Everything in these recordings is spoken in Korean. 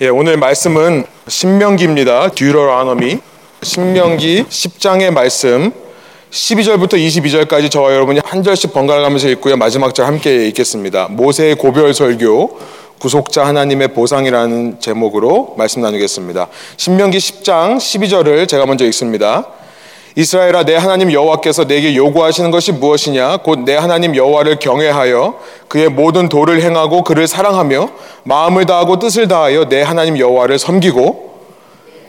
예, 오늘 말씀은 신명기입니다. Deuteronomy 신명기 10장의 말씀 12절부터 22절까지 저와 여러분이 한 절씩 번갈아 가면서 읽고요. 마지막 절 함께 읽겠습니다. 모세의 고별 설교, 구속자 하나님의 보상이라는 제목으로 말씀 나누겠습니다. 신명기 10장 12절을 제가 먼저 읽습니다. 이스라엘아, 내 하나님 여호와께서 내게 요구하시는 것이 무엇이냐? 곧 내 하나님 여호와를 경외하여 그의 모든 도를 행하고 그를 사랑하며 마음을 다하고 뜻을 다하여 내 하나님 여호와를 섬기고,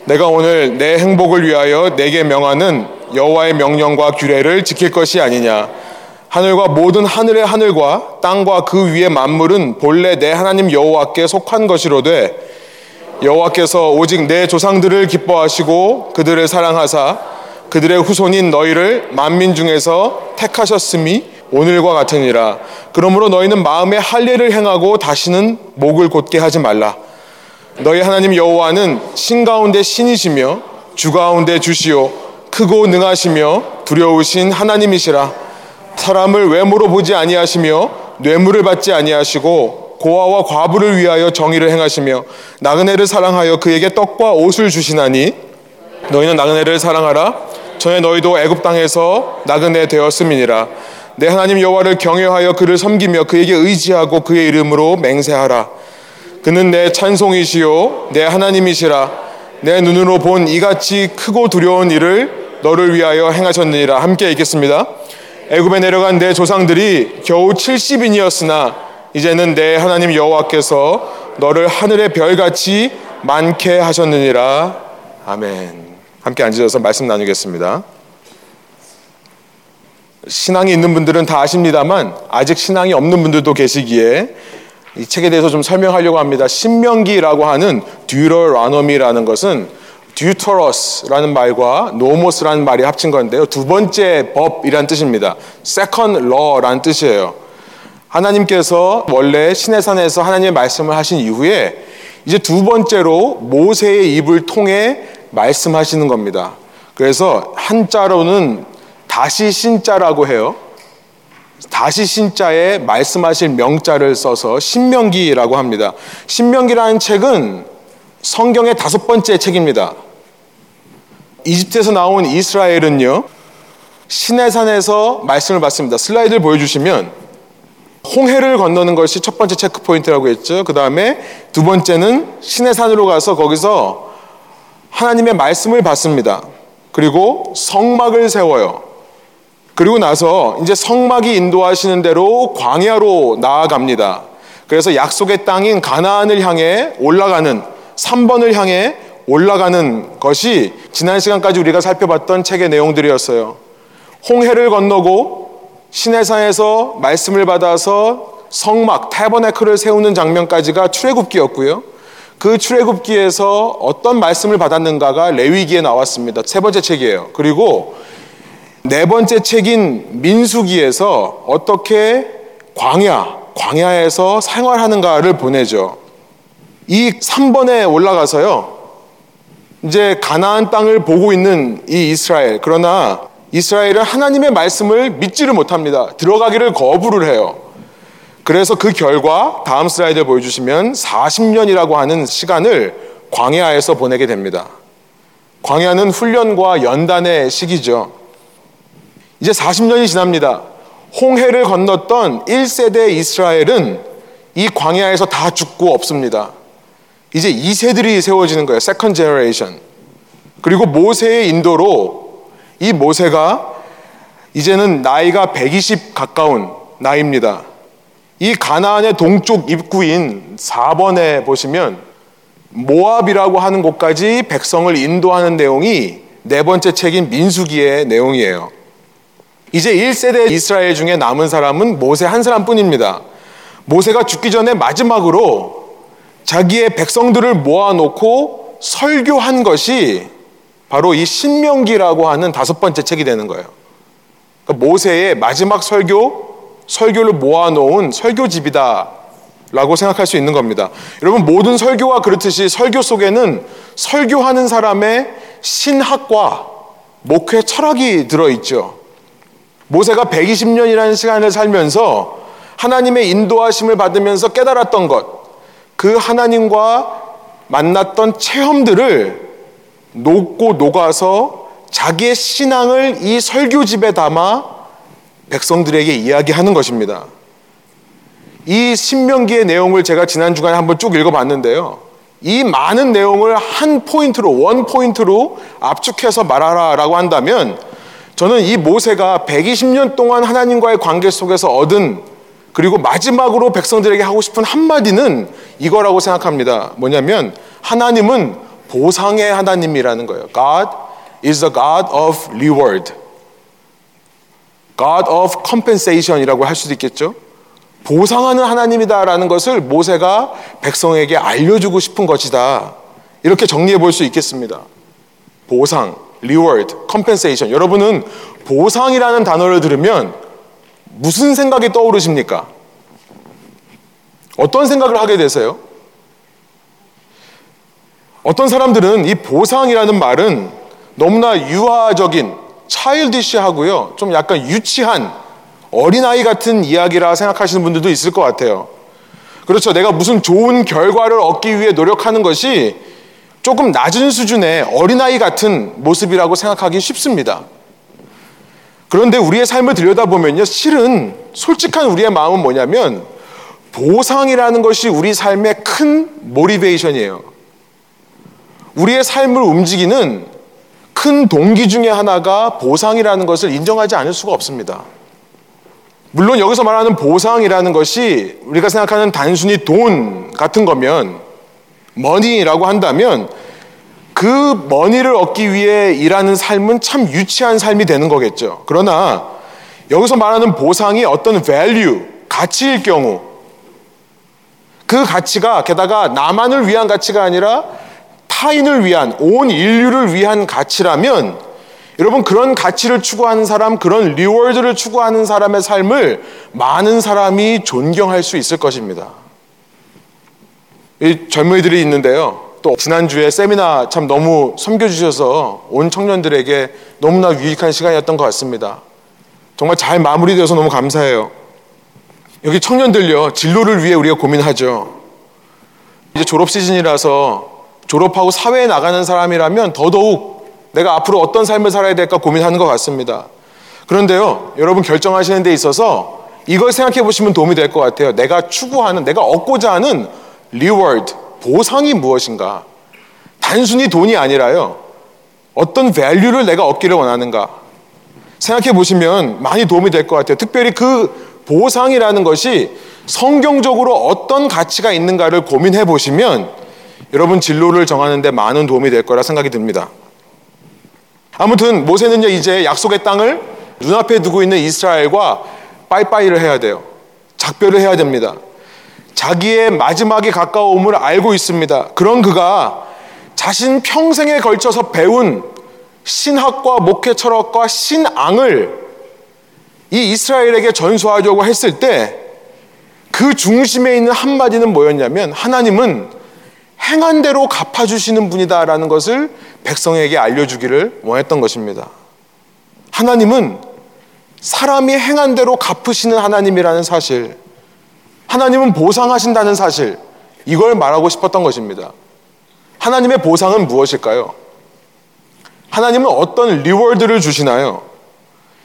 내가 오늘 내 행복을 위하여 내게 명하는 여호와의 명령과 규례를 지킬 것이 아니냐? 하늘과 모든 하늘의 하늘과 땅과 그 위의 만물은 본래 내 하나님 여호와께 속한 것이로되, 여호와께서 오직 내 조상들을 기뻐하시고 그들을 사랑하사 그들의 후손인 너희를 만민 중에서 택하셨음이 오늘과 같으니라. 그러므로 너희는 마음에 할례를 행하고 다시는 목을 곧게 하지 말라. 너희 하나님 여호와는 신 가운데 신이시며 주 가운데 주시오 크고 능하시며 두려우신 하나님이시라. 사람을 외모로 보지 아니하시며 뇌물을 받지 아니하시고 고아와 과부를 위하여 정의를 행하시며 나그네를 사랑하여 그에게 떡과 옷을 주시나니, 너희는 나그네를 사랑하라. 전에 너희도 애굽 땅에서 나그네 되었음이니라. 내 하나님 여호와를 경외하여 그를 섬기며 그에게 의지하고 그의 이름으로 맹세하라. 그는 내 찬송이시요 내 하나님이시라. 내 눈으로 본 이같이 크고 두려운 일을 너를 위하여 행하셨느니라. 함께 읽겠습니다. 애굽에 내려간 내 조상들이 겨우 70인이었으나 이제는 내 하나님 여호와께서 너를 하늘의 별같이 많게 하셨느니라. 아멘. 함께 앉으셔서 말씀 나누겠습니다. 신앙이 있는 분들은 다 아십니다만 아직 신앙이 없는 분들도 계시기에 이 책에 대해서 좀 설명하려고 합니다. 신명기라고 하는 Deuteronomy라는 것은 Deuteros라는 말과 Nomos라는 말이 합친 건데요, 두 번째 법이란 뜻입니다. Second Law라는 뜻이에요. 하나님께서 원래 시내산에서 하나님의 말씀을 하신 이후에 이제 두 번째로 모세의 입을 통해 말씀하시는 겁니다. 그래서 한자로는 다시 신자라고 해요. 다시 신자에 말씀하실 명자를 써서 신명기라고 합니다. 신명기라는 책은 성경의 다섯 번째 책입니다. 이집트에서 나온 이스라엘은요, 시내산에서 말씀을 받습니다. 슬라이드를 보여주시면 홍해를 건너는 것이 첫 번째 체크포인트라고 했죠. 그 다음에 두 번째는 시내산으로 가서 거기서 하나님의 말씀을 받습니다. 그리고 성막을 세워요. 그리고 나서 이제 성막이 인도하시는 대로 광야로 나아갑니다. 그래서 약속의 땅인 가나안을 향해 올라가는 3번을 향해 올라가는 것이 지난 시간까지 우리가 살펴봤던 책의 내용들이었어요. 홍해를 건너고 시내산에서 말씀을 받아서 성막, 태버네클을 세우는 장면까지가 출애굽기였고요. 그 출애굽기에서 어떤 말씀을 받았는가가 레위기에 나왔습니다. 세 번째 책이에요. 그리고 네 번째 책인 민수기에서 어떻게 광야에서 생활하는가를 보내죠. 이 3번에 올라가서요, 이제 가나안 땅을 보고 있는 이 이스라엘, 그러나 이스라엘은 하나님의 말씀을 믿지를 못합니다. 들어가기를 거부를 해요. 그래서 그 결과 다음 슬라이드를 보여주시면 40년이라고 하는 시간을 광야에서 보내게 됩니다. 광야는 훈련과 연단의 시기죠. 이제 40년이 지납니다. 홍해를 건넜던 1세대 이스라엘은 이 광야에서 다 죽고 없습니다. 이제 2세들이 세워지는 거예요. 세컨드 제너레이션. 그리고 모세의 인도로 이 모세가 이제는 나이가 120 가까운 나이입니다. 이 가나안의 동쪽 입구인 4번에 보시면 모압이라고 하는 곳까지 백성을 인도하는 내용이 네 번째 책인 민수기의 내용이에요. 이제 1세대 이스라엘 중에 남은 사람은 모세 한 사람뿐입니다. 모세가 죽기 전에 마지막으로 자기의 백성들을 모아놓고 설교한 것이 바로 이 신명기라고 하는 다섯 번째 책이 되는 거예요. 그러니까 모세의 마지막 설교를 모아놓은 설교집이다 라고 생각할 수 있는 겁니다. 여러분, 모든 설교가 그렇듯이 설교 속에는 설교하는 사람의 신학과 목회 철학이 들어있죠. 모세가 120년이라는 시간을 살면서 하나님의 인도하심을 받으면서 깨달았던 것, 그 하나님과 만났던 체험들을 녹고 녹아서 자기의 신앙을 이 설교집에 담아 백성들에게 이야기하는 것입니다. 이 신명기의 내용을 제가 지난 주간에 한번 쭉 읽어봤는데요. 이 많은 내용을 한 포인트로, 원 포인트로 압축해서 말하라라고 한다면 저는 이 모세가 120년 동안 하나님과의 관계 속에서 얻은, 그리고 마지막으로 백성들에게 하고 싶은 한마디는 이거라고 생각합니다. 뭐냐면 하나님은 보상의 하나님이라는 거예요. God is the God of reward. God of compensation이라고 할 수도 있겠죠. 보상하는 하나님이다라는 것을 모세가 백성에게 알려주고 싶은 것이다. 이렇게 정리해 볼 수 있겠습니다. 보상, reward, compensation. 여러분은 보상이라는 단어를 들으면 무슨 생각이 떠오르십니까? 어떤 생각을 하게 되세요? 어떤 사람들은 이 보상이라는 말은 너무나 유아적인, childish하고요, 좀 약간 유치한 어린아이 같은 이야기라 생각하시는 분들도 있을 것 같아요. 그렇죠. 내가 무슨 좋은 결과를 얻기 위해 노력하는 것이 조금 낮은 수준의 어린아이 같은 모습이라고 생각하기 쉽습니다. 그런데 우리의 삶을 들여다보면요, 실은 솔직한 우리의 마음은 뭐냐면 보상이라는 것이 우리 삶의 큰 모티베이션이에요. 우리의 삶을 움직이는 큰 동기 중에 하나가 보상이라는 것을 인정하지 않을 수가 없습니다. 물론 여기서 말하는 보상이라는 것이 우리가 생각하는 단순히 돈 같은 거면, 머니라고 한다면 그 머니를 얻기 위해 일하는 삶은 참 유치한 삶이 되는 거겠죠. 그러나 여기서 말하는 보상이 어떤 value, 가치일 경우, 그 가치가 게다가 나만을 위한 가치가 아니라 타인을 위한, 온 인류를 위한 가치라면 여러분, 그런 가치를 추구하는 사람, 그런 리워드를 추구하는 사람의 삶을 많은 사람이 존경할 수 있을 것입니다. 이 젊은이들이 있는데요. 또 지난주에 세미나 참 너무 섬겨주셔서 온 청년들에게 너무나 유익한 시간이었던 것 같습니다. 정말 잘 마무리되어서 너무 감사해요. 여기 청년들요, 진로를 위해 우리가 고민하죠. 이제 졸업 시즌이라서 졸업하고 사회에 나가는 사람이라면 더더욱 내가 앞으로 어떤 삶을 살아야 될까 고민하는 것 같습니다. 그런데요, 여러분 결정하시는 데 있어서 이걸 생각해 보시면 도움이 될 것 같아요. 내가 추구하는, 내가 얻고자 하는 reward, 보상이 무엇인가? 단순히 돈이 아니라요, 어떤 value를 내가 얻기를 원하는가? 생각해 보시면 많이 도움이 될 것 같아요. 특별히 그 보상이라는 것이 성경적으로 어떤 가치가 있는가를 고민해 보시면 여러분 진로를 정하는 데 많은 도움이 될 거라 생각이 듭니다. 아무튼 모세는요, 이제 약속의 땅을 눈앞에 두고 있는 이스라엘과 빠이빠이를 해야 돼요. 작별을 해야 됩니다. 자기의 마지막이 가까움을 알고 있습니다. 그런 그가 자신 평생에 걸쳐서 배운 신학과 목회 철학과 신앙을 이 이스라엘에게 전수하려고 했을 때 그 중심에 있는 한마디는 뭐였냐면 하나님은 행한 대로 갚아주시는 분이다라는 것을 백성에게 알려주기를 원했던 것입니다. 하나님은 사람이 행한 대로 갚으시는 하나님이라는 사실, 하나님은 보상하신다는 사실, 이걸 말하고 싶었던 것입니다. 하나님의 보상은 무엇일까요? 하나님은 어떤 리워드를 주시나요?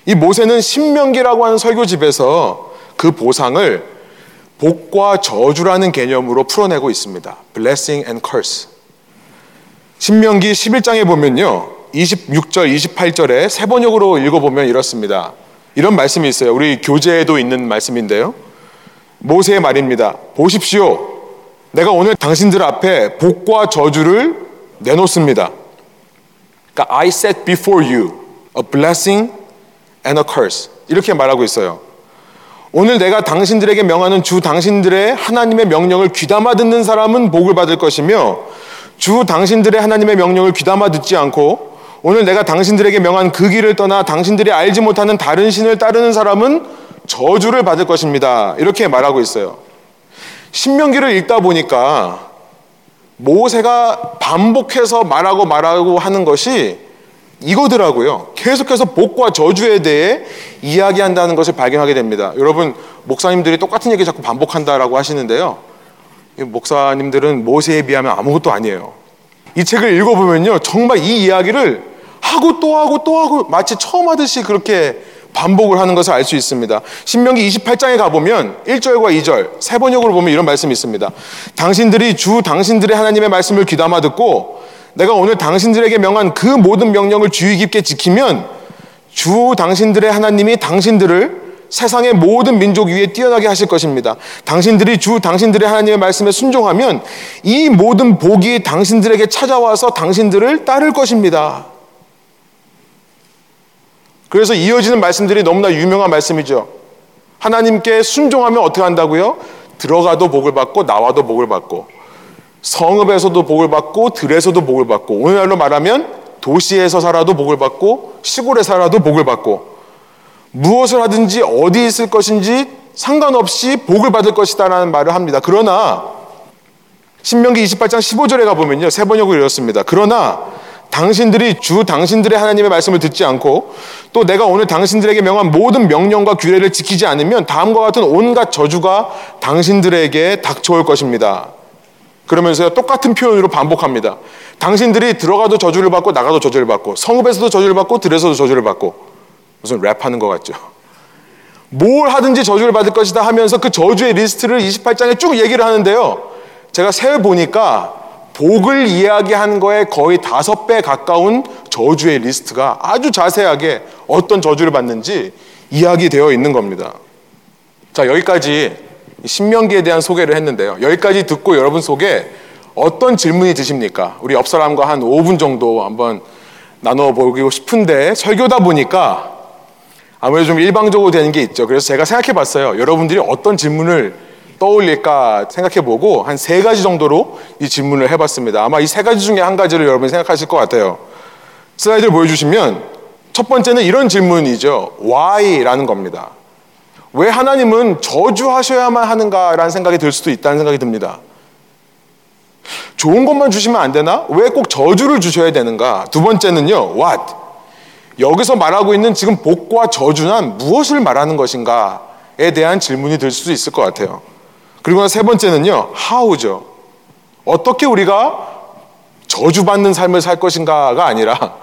이 모세는 신명기라고 하는 설교집에서 그 보상을 복과 저주라는 개념으로 풀어내고 있습니다. Blessing and curse. 신명기 11장에 보면요, 26절, 28절에 세 번역으로 읽어보면 이렇습니다. 이런 말씀이 있어요. 우리 교재에도 있는 말씀인데요, 모세의 말입니다. 보십시오, 내가 오늘 당신들 앞에 복과 저주를 내놓습니다. 그러니까 I set before you a blessing and a curse, 이렇게 말하고 있어요. 오늘 내가 당신들에게 명하는 주 당신들의 하나님의 명령을 귀담아 듣는 사람은 복을 받을 것이며, 주 당신들의 하나님의 명령을 귀담아 듣지 않고 오늘 내가 당신들에게 명한 그 길을 떠나 당신들이 알지 못하는 다른 신을 따르는 사람은 저주를 받을 것입니다. 이렇게 말하고 있어요. 신명기를 읽다 보니까 모세가 반복해서 말하고 하는 것이 이거더라고요. 계속해서 복과 저주에 대해 이야기한다는 것을 발견하게 됩니다. 여러분, 목사님들이 똑같은 얘기 자꾸 반복한다라고 하시는데요, 목사님들은 모세에 비하면 아무것도 아니에요. 이 책을 읽어보면요, 정말 이 이야기를 하고 또 하고 또 하고 마치 처음 하듯이 그렇게 반복을 하는 것을 알 수 있습니다. 신명기 28장에 가보면 1절과 2절 세번역으로 보면 이런 말씀이 있습니다. 당신들이 주 당신들의 하나님의 말씀을 귀담아 듣고 내가 오늘 당신들에게 명한 그 모든 명령을 주의 깊게 지키면 주 당신들의 하나님이 당신들을 세상의 모든 민족 위에 뛰어나게 하실 것입니다. 당신들이 주 당신들의 하나님의 말씀에 순종하면 이 모든 복이 당신들에게 찾아와서 당신들을 따를 것입니다. 그래서 이어지는 말씀들이 너무나 유명한 말씀이죠. 하나님께 순종하면 어떻게 한다고요? 들어가도 복을 받고 나와도 복을 받고 성읍에서도 복을 받고 들에서도 복을 받고 오늘날로 말하면 도시에서 살아도 복을 받고 시골에 살아도 복을 받고 무엇을 하든지 어디 있을 것인지 상관없이 복을 받을 것이다라는 말을 합니다. 그러나 신명기 28장 15절에 가보면요, 세번역을 읽었습니다. 그러나 당신들이 주 당신들의 하나님의 말씀을 듣지 않고 또 내가 오늘 당신들에게 명한 모든 명령과 규례를 지키지 않으면 다음과 같은 온갖 저주가 당신들에게 닥쳐올 것입니다. 그러면서 똑같은 표현으로 반복합니다. 당신들이 들어가도 저주를 받고 나가도 저주를 받고 성읍에서도 저주를 받고 들에서도 저주를 받고 무슨 랩하는 것 같죠? 뭘 하든지 저주를 받을 것이다 하면서 그 저주의 리스트를 28장에 쭉 얘기를 하는데요. 제가 세어보니까 복을 이야기한 거에 거의 5배 가까운 저주의 리스트가 아주 자세하게 어떤 저주를 받는지 이야기되어 있는 겁니다. 자, 여기까지 신명기에 대한 소개를 했는데요. 여기까지 듣고 여러분 속에 어떤 질문이 드십니까? 우리 옆 사람과 한 5분 정도 한번 나눠보고 싶은데 설교다 보니까 아무래도 좀 일방적으로 되는 게 있죠. 그래서 제가 생각해봤어요. 여러분들이 어떤 질문을 떠올릴까 생각해보고 한 3가지 정도로 이 질문을 해봤습니다. 아마 이 3가지 중에 한 가지를 여러분이 생각하실 것 같아요. 슬라이드를 보여주시면 첫 번째는 이런 질문이죠. Why라는 겁니다. 왜 하나님은 저주하셔야만 하는가라는 생각이 들 수도 있다는 생각이 듭니다. 좋은 것만 주시면 안 되나? 왜 꼭 저주를 주셔야 되는가? 두 번째는요, What? 여기서 말하고 있는 지금 복과 저주란 무엇을 말하는 것인가에 대한 질문이 들 수도 있을 것 같아요. 그리고 세 번째는요, how죠. 어떻게 우리가 저주받는 삶을 살 것인가가 아니라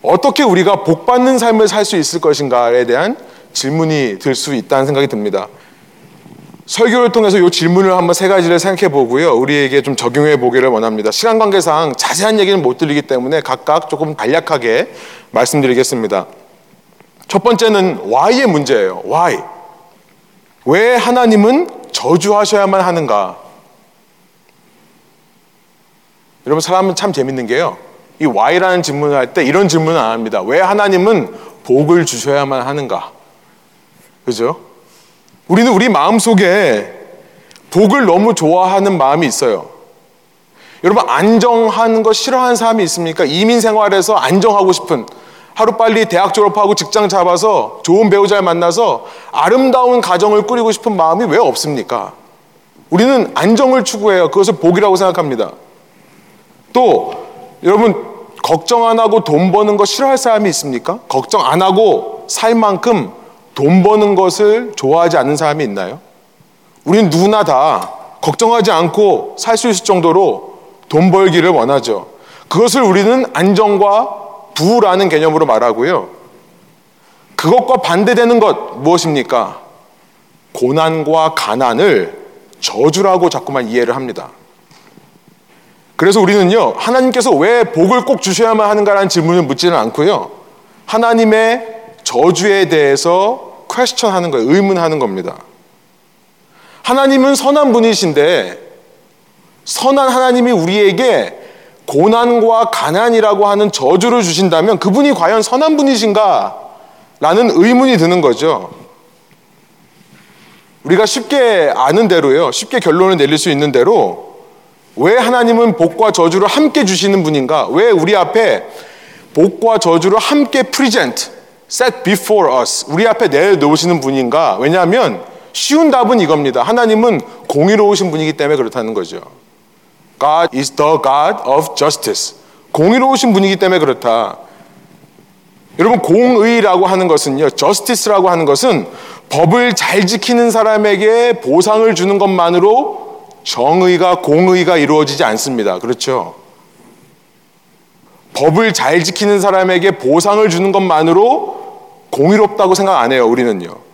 어떻게 우리가 복받는 삶을 살 수 있을 것인가에 대한 질문이 들 수 있다는 생각이 듭니다. 설교를 통해서 이 질문을 한번 3가지를 생각해 보고요, 우리에게 좀 적용해 보기를 원합니다. 시간 관계상 자세한 얘기는 못 드리기 때문에 각각 조금 간략하게 말씀드리겠습니다. 첫 번째는 why의 문제예요. Why? 왜 하나님은 저주하셔야만 하는가? 여러분, 사람은 참 재밌는 게요, 이 why라는 질문을 할 때 이런 질문을 안 합니다. 왜 하나님은 복을 주셔야만 하는가? 그죠? 우리는 우리 마음속에 복을 너무 좋아하는 마음이 있어요. 여러분, 안정하는 거 싫어하는 사람이 있습니까? 이민 생활에서 안정하고 싶은, 하루빨리 대학 졸업하고 직장 잡아서 좋은 배우자를 만나서 아름다운 가정을 꾸리고 싶은 마음이 왜 없습니까? 우리는 안정을 추구해요. 그것을 복이라고 생각합니다. 또 여러분, 걱정 안 하고 돈 버는 거 싫어할 사람이 있습니까? 걱정 안 하고 살 만큼 돈 버는 것을 좋아하지 않는 사람이 있나요? 우린 누구나 다 걱정하지 않고 살 수 있을 정도로 돈 벌기를 원하죠. 그것을 우리는 안정과 부라는 개념으로 말하고요. 그것과 반대되는 것 무엇입니까? 고난과 가난을 저주라고 자꾸만 이해를 합니다. 그래서 우리는요, 하나님께서 왜 복을 꼭 주셔야만 하는가라는 질문을 묻지는 않고요, 하나님의 저주에 대해서 퀘스천하는 거예요. 의문하는 겁니다. 하나님은 선한 분이신데 선한 하나님이 우리에게 고난과 가난이라고 하는 저주를 주신다면 그분이 과연 선한 분이신가? 라는 의문이 드는 거죠. 우리가 쉽게 아는 대로요, 쉽게 결론을 내릴 수 있는 대로 왜 하나님은 복과 저주를 함께 주시는 분인가? 왜 우리 앞에 복과 저주를 함께 프리젠트 set before us, 우리 앞에 내놓으시는 분인가? 왜냐하면 쉬운 답은 이겁니다. 하나님은 공의로우신 분이기 때문에 그렇다는 거죠. God is the God of justice. 공의로우신 분이기 때문에 그렇다. 여러분, 공의라고 하는 것은요, justice라고 하는 것은 법을 잘 지키는 사람에게 보상을 주는 것만으로 정의가 공의가 이루어지지 않습니다. 그렇죠? 법을 잘 지키는 사람에게 보상을 주는 것만으로 공의롭다고 생각 안 해요. 우리는요.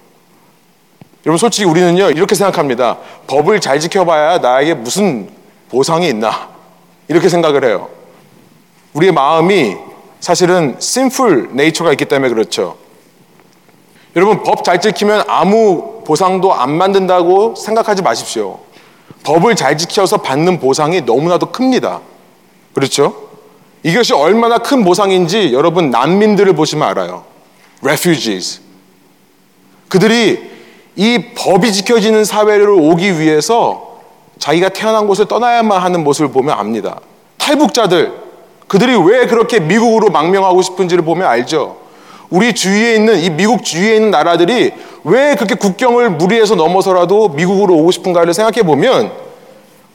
여러분 솔직히 우리는요 이렇게 생각합니다. 법을 잘 지켜봐야 나에게 무슨 보상이 있나 이렇게 생각을 해요. 우리의 마음이 사실은 sinful nature가 있기 때문에 그렇죠. 여러분 법 잘 지키면 아무 보상도 안 만든다고 생각하지 마십시오. 법을 잘 지켜서 받는 보상이 너무나도 큽니다. 그렇죠? 이것이 얼마나 큰 보상인지 여러분 난민들을 보시면 알아요. refugees. 그들이 이 법이 지켜지는 사회를 오기 위해서 자기가 태어난 곳을 떠나야만 하는 모습을 보면 압니다. 탈북자들, 그들이 왜 그렇게 미국으로 망명하고 싶은지를 보면 알죠. 우리 주위에 있는, 이 미국 주위에 있는 나라들이 왜 그렇게 국경을 무리해서 넘어서라도 미국으로 오고 싶은가를 생각해 보면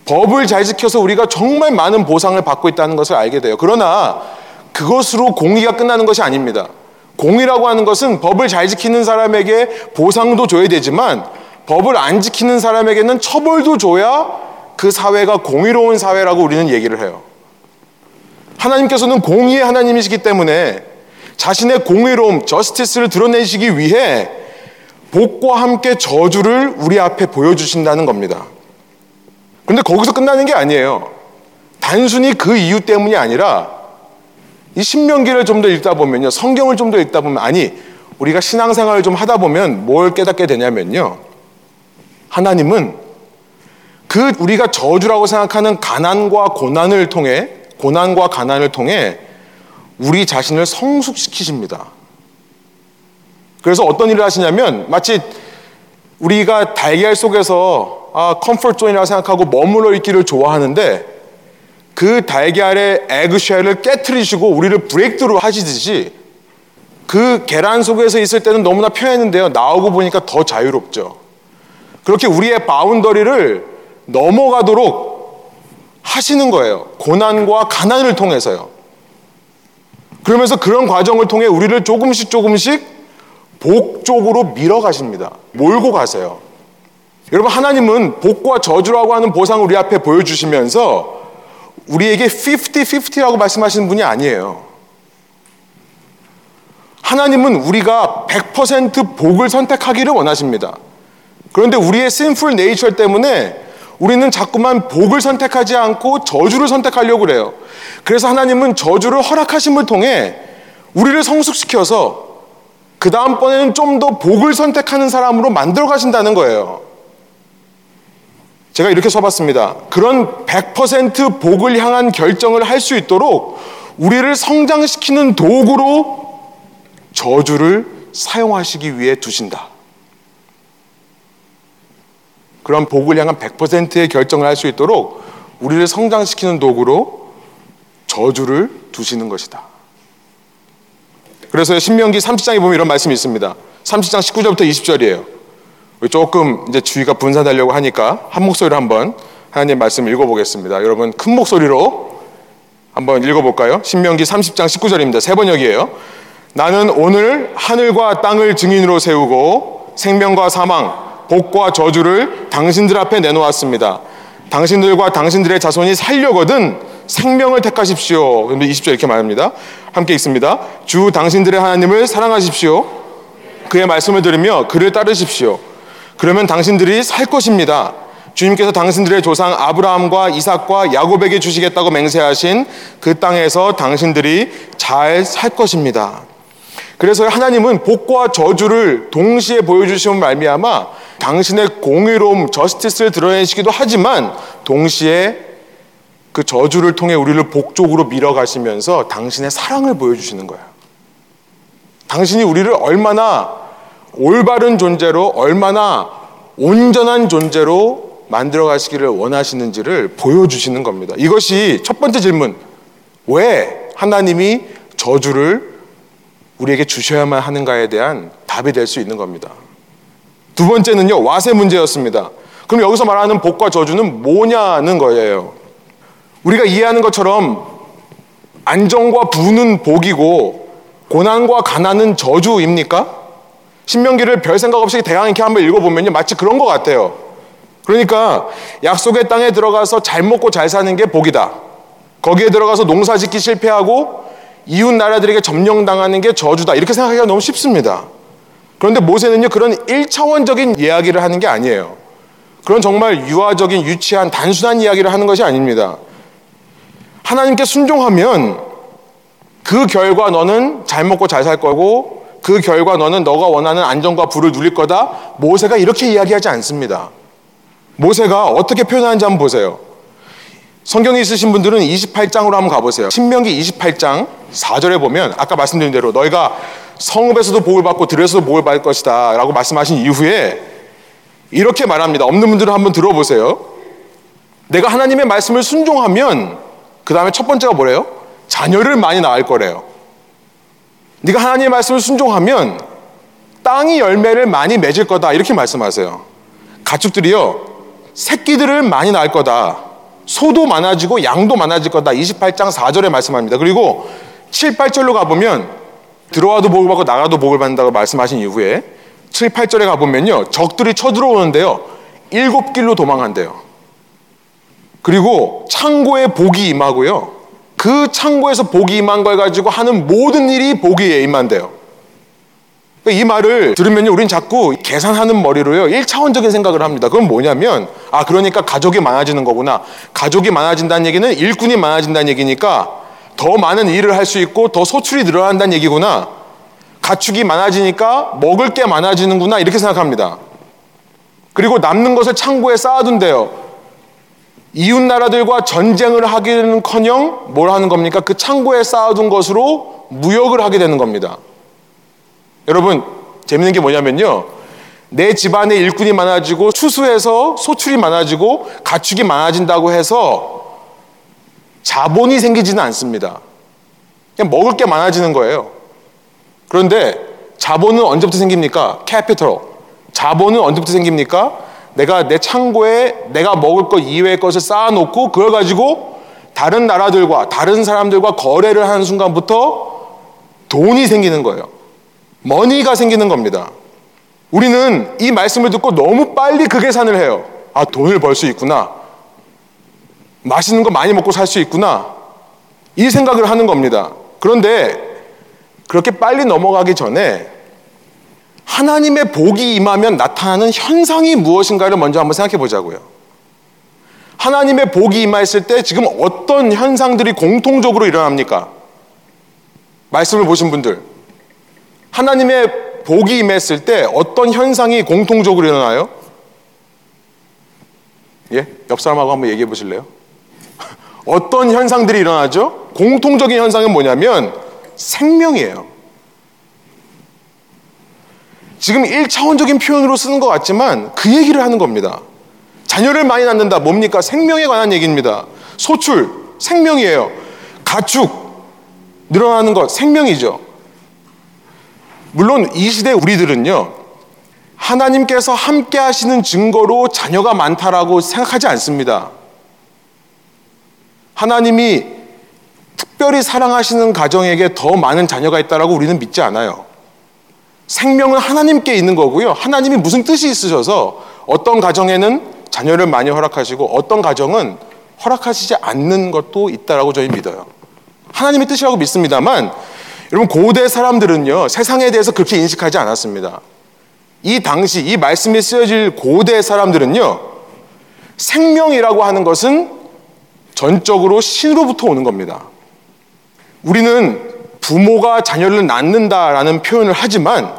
법을 잘 지켜서 우리가 정말 많은 보상을 받고 있다는 것을 알게 돼요. 그러나 그것으로 공의가 끝나는 것이 아닙니다. 공의라고 하는 것은 법을 잘 지키는 사람에게 보상도 줘야 되지만 법을 안 지키는 사람에게는 처벌도 줘야 그 사회가 공의로운 사회라고 우리는 얘기를 해요. 하나님께서는 공의의 하나님이시기 때문에 자신의 공의로움, 저스티스를 드러내시기 위해 복과 함께 저주를 우리 앞에 보여주신다는 겁니다. 그런데 거기서 끝나는 게 아니에요. 단순히 그 이유 때문이 아니라 이 신명기를 좀 더 읽다 보면요, 성경을 좀 더 읽다 보면, 아니 우리가 신앙생활을 좀 하다 보면 뭘 깨닫게 되냐면요, 하나님은 그 우리가 저주라고 생각하는 고난과 가난을 통해 우리 자신을 성숙시키십니다. 그래서 어떤 일을 하시냐면 마치 우리가 달걀 속에서 컴포트 존이라고 생각하고 머물러 있기를 좋아하는데 그 달걀의 에그쉘을 깨트리시고 우리를 브레이크드로 하시듯이 그 계란 속에서 있을 때는 너무나 편했는데요. 나오고 보니까 더 자유롭죠. 그렇게 우리의 바운더리를 넘어가도록 하시는 거예요. 고난과 가난을 통해서요. 그러면서 그런 과정을 통해 우리를 조금씩 복 쪽으로 밀어가십니다. 몰고 가세요. 여러분 하나님은 복과 저주라고 하는 보상을 우리 앞에 보여주시면서 우리에게 50-50라고 말씀하시는 분이 아니에요. 하나님은 우리가 100% 복을 선택하기를 원하십니다. 그런데 우리의 sinful nature 때문에 우리는 자꾸만 복을 선택하지 않고 저주를 선택하려고 그래요. 그래서 하나님은 저주를 허락하심을 통해 우리를 성숙시켜서 그 다음번에는 좀 더 복을 선택하는 사람으로 만들어 가신다는 거예요. 제가 이렇게 써봤습니다. 그런 100% 복을 향한 결정을 할 수 있도록 우리를 성장시키는 도구로 저주를 사용하시기 위해 두신다. 그런 복을 향한 100%의 결정을 할 수 있도록 우리를 성장시키는 도구로 저주를 두시는 것이다. 그래서 신명기 30장에 보면 이런 말씀이 있습니다. 30장 19절부터 20절이에요. 조금 이제 주의가 분산되려고 하니까 한 목소리로 한번 하나님 말씀을 읽어보겠습니다. 여러분 큰 목소리로 한번 읽어볼까요? 신명기 30장 19절입니다. 세 번역이에요. 나는 오늘 하늘과 땅을 증인으로 세우고 생명과 사망, 복과 저주를 당신들 앞에 내놓았습니다. 당신들과 당신들의 자손이 살려거든 생명을 택하십시오. 20절 이렇게 말합니다. 함께 읽습니다. 주 당신들의 하나님을 사랑하십시오. 그의 말씀을 들으며 그를 따르십시오. 그러면 당신들이 살 것입니다. 주님께서 당신들의 조상 아브라함과 이삭과 야곱에게 주시겠다고 맹세하신 그 땅에서 당신들이 잘 살 것입니다. 그래서 하나님은 복과 저주를 동시에 보여주시면 말미암아 당신의 공의로움, 저스티스를 드러내시기도 하지만 동시에 그 저주를 통해 우리를 복 쪽으로 밀어가시면서 당신의 사랑을 보여주시는 거예요. 당신이 우리를 얼마나 올바른 존재로, 얼마나 온전한 존재로 만들어 가시기를 원하시는지를 보여주시는 겁니다. 이것이 첫 번째 질문, 왜 하나님이 저주를 우리에게 주셔야만 하는가에 대한 답이 될 수 있는 겁니다. 두 번째는요, 왓의 문제였습니다. 그럼 여기서 말하는 복과 저주는 뭐냐는 거예요. 우리가 이해하는 것처럼 안정과 부는 복이고 고난과 가난은 저주입니까? 신명기를 별 생각 없이 대강 이렇게 한번 읽어보면 마치 그런 것 같아요. 그러니까 약속의 땅에 들어가서 잘 먹고 잘 사는 게 복이다. 거기에 들어가서 농사짓기 실패하고 이웃 나라들에게 점령당하는 게 저주다. 이렇게 생각하기가 너무 쉽습니다. 그런데 모세는요, 그런 1차원적인 이야기를 하는 게 아니에요. 그런 정말 유아적인 유치한 단순한 이야기를 하는 것이 아닙니다. 하나님께 순종하면 그 결과 너는 잘 먹고 잘 살 거고 그 결과 너는 너가 원하는 안정과 부를 누릴 거다. 모세가 이렇게 이야기하지 않습니다. 모세가 어떻게 표현하는지 한번 보세요. 성경에 있으신 분들은 28장으로 한번 가보세요. 신명기 28장 4절에 보면 아까 말씀드린 대로 너희가 성읍에서도 복을 받고 들에서도 복을 받을 것이다 라고 말씀하신 이후에 이렇게 말합니다. 없는 분들은 한번 들어보세요. 내가 하나님의 말씀을 순종하면 그 다음에 첫 번째가 뭐래요? 자녀를 많이 낳을 거래요. 네가 하나님의 말씀을 순종하면 땅이 열매를 많이 맺을 거다 이렇게 말씀하세요. 가축들이요 새끼들을 많이 낳을 거다. 소도 많아지고 양도 많아질 거다. 28장 4절에 말씀합니다. 그리고 7, 8절로 가보면 들어와도 복을 받고 나가도 복을 받는다고 말씀하신 이후에 7, 8절에 가보면요 적들이 쳐들어오는데요 7길로 도망한대요. 그리고 창고에 복이 임하고요 그 창고에서 복이 임한 걸 가지고 하는 모든 일이 복이 임한대요. 이 말을 들으면요 우린 자꾸 계산하는 머리로요 1차원적인 생각을 합니다. 그건 뭐냐면 아 그러니까 가족이 많아지는 거구나. 가족이 많아진다는 얘기는 일꾼이 많아진다는 얘기니까 더 많은 일을 할 수 있고 더 소출이 늘어난다는 얘기구나. 가축이 많아지니까 먹을 게 많아지는구나 이렇게 생각합니다. 그리고 남는 것을 창고에 쌓아둔대요. 이웃 나라들과 전쟁을 하기는커녕 뭘 하는 겁니까? 그 창고에 쌓아둔 것으로 무역을 하게 되는 겁니다. 여러분 재밌는 게 뭐냐면요 내 집안에 일꾼이 많아지고 추수해서 소출이 많아지고 가축이 많아진다고 해서 자본이 생기지는 않습니다. 그냥 먹을 게 많아지는 거예요. 그런데 자본은 언제부터 생깁니까? 캐피털 자본은 언제부터 생깁니까? 내가 내 창고에 내가 먹을 것 이외의 것을 쌓아놓고 그걸 가지고 다른 나라들과 다른 사람들과 거래를 하는 순간부터 돈이 생기는 거예요. 머니가 생기는 겁니다. 우리는 이 말씀을 듣고 너무 빨리 그 계산을 해요. 아 돈을 벌 수 있구나. 맛있는 거 많이 먹고 살 수 있구나. 이 생각을 하는 겁니다. 그런데 그렇게 빨리 넘어가기 전에 하나님의 복이 임하면 나타나는 현상이 무엇인가를 먼저 한번 생각해 보자고요. 하나님의 복이 임했을 때 지금 어떤 현상들이 공통적으로 일어납니까? 말씀을 보신 분들 하나님의 복이 임했을 때 어떤 현상이 공통적으로 일어나요? 예? 옆 사람하고 한번 얘기해 보실래요? 어떤 현상들이 일어나죠? 공통적인 현상은 뭐냐면 생명이에요. 지금 1차원적인 표현으로 쓰는 것 같지만 그 얘기를 하는 겁니다. 자녀를 많이 낳는다. 뭡니까? 생명에 관한 얘기입니다. 소출, 생명이에요. 가축, 늘어나는 것, 생명이죠. 물론 이 시대 우리들은요 하나님께서 함께 하시는 증거로 자녀가 많다라고 생각하지 않습니다. 하나님이 특별히 사랑하시는 가정에게 더 많은 자녀가 있다라고 우리는 믿지 않아요. 생명은 하나님께 있는 거고요. 하나님이 무슨 뜻이 있으셔서 어떤 가정에는 자녀를 많이 허락하시고 어떤 가정은 허락하시지 않는 것도 있다라고 저희 믿어요. 하나님의 뜻이라고 믿습니다만 여러분 고대 사람들은요 세상에 대해서 그렇게 인식하지 않았습니다. 이 당시 이 말씀이 쓰여질 고대 사람들은요 생명이라고 하는 것은 전적으로 신으로부터 오는 겁니다. 우리는 부모가 자녀를 낳는다라는 표현을 하지만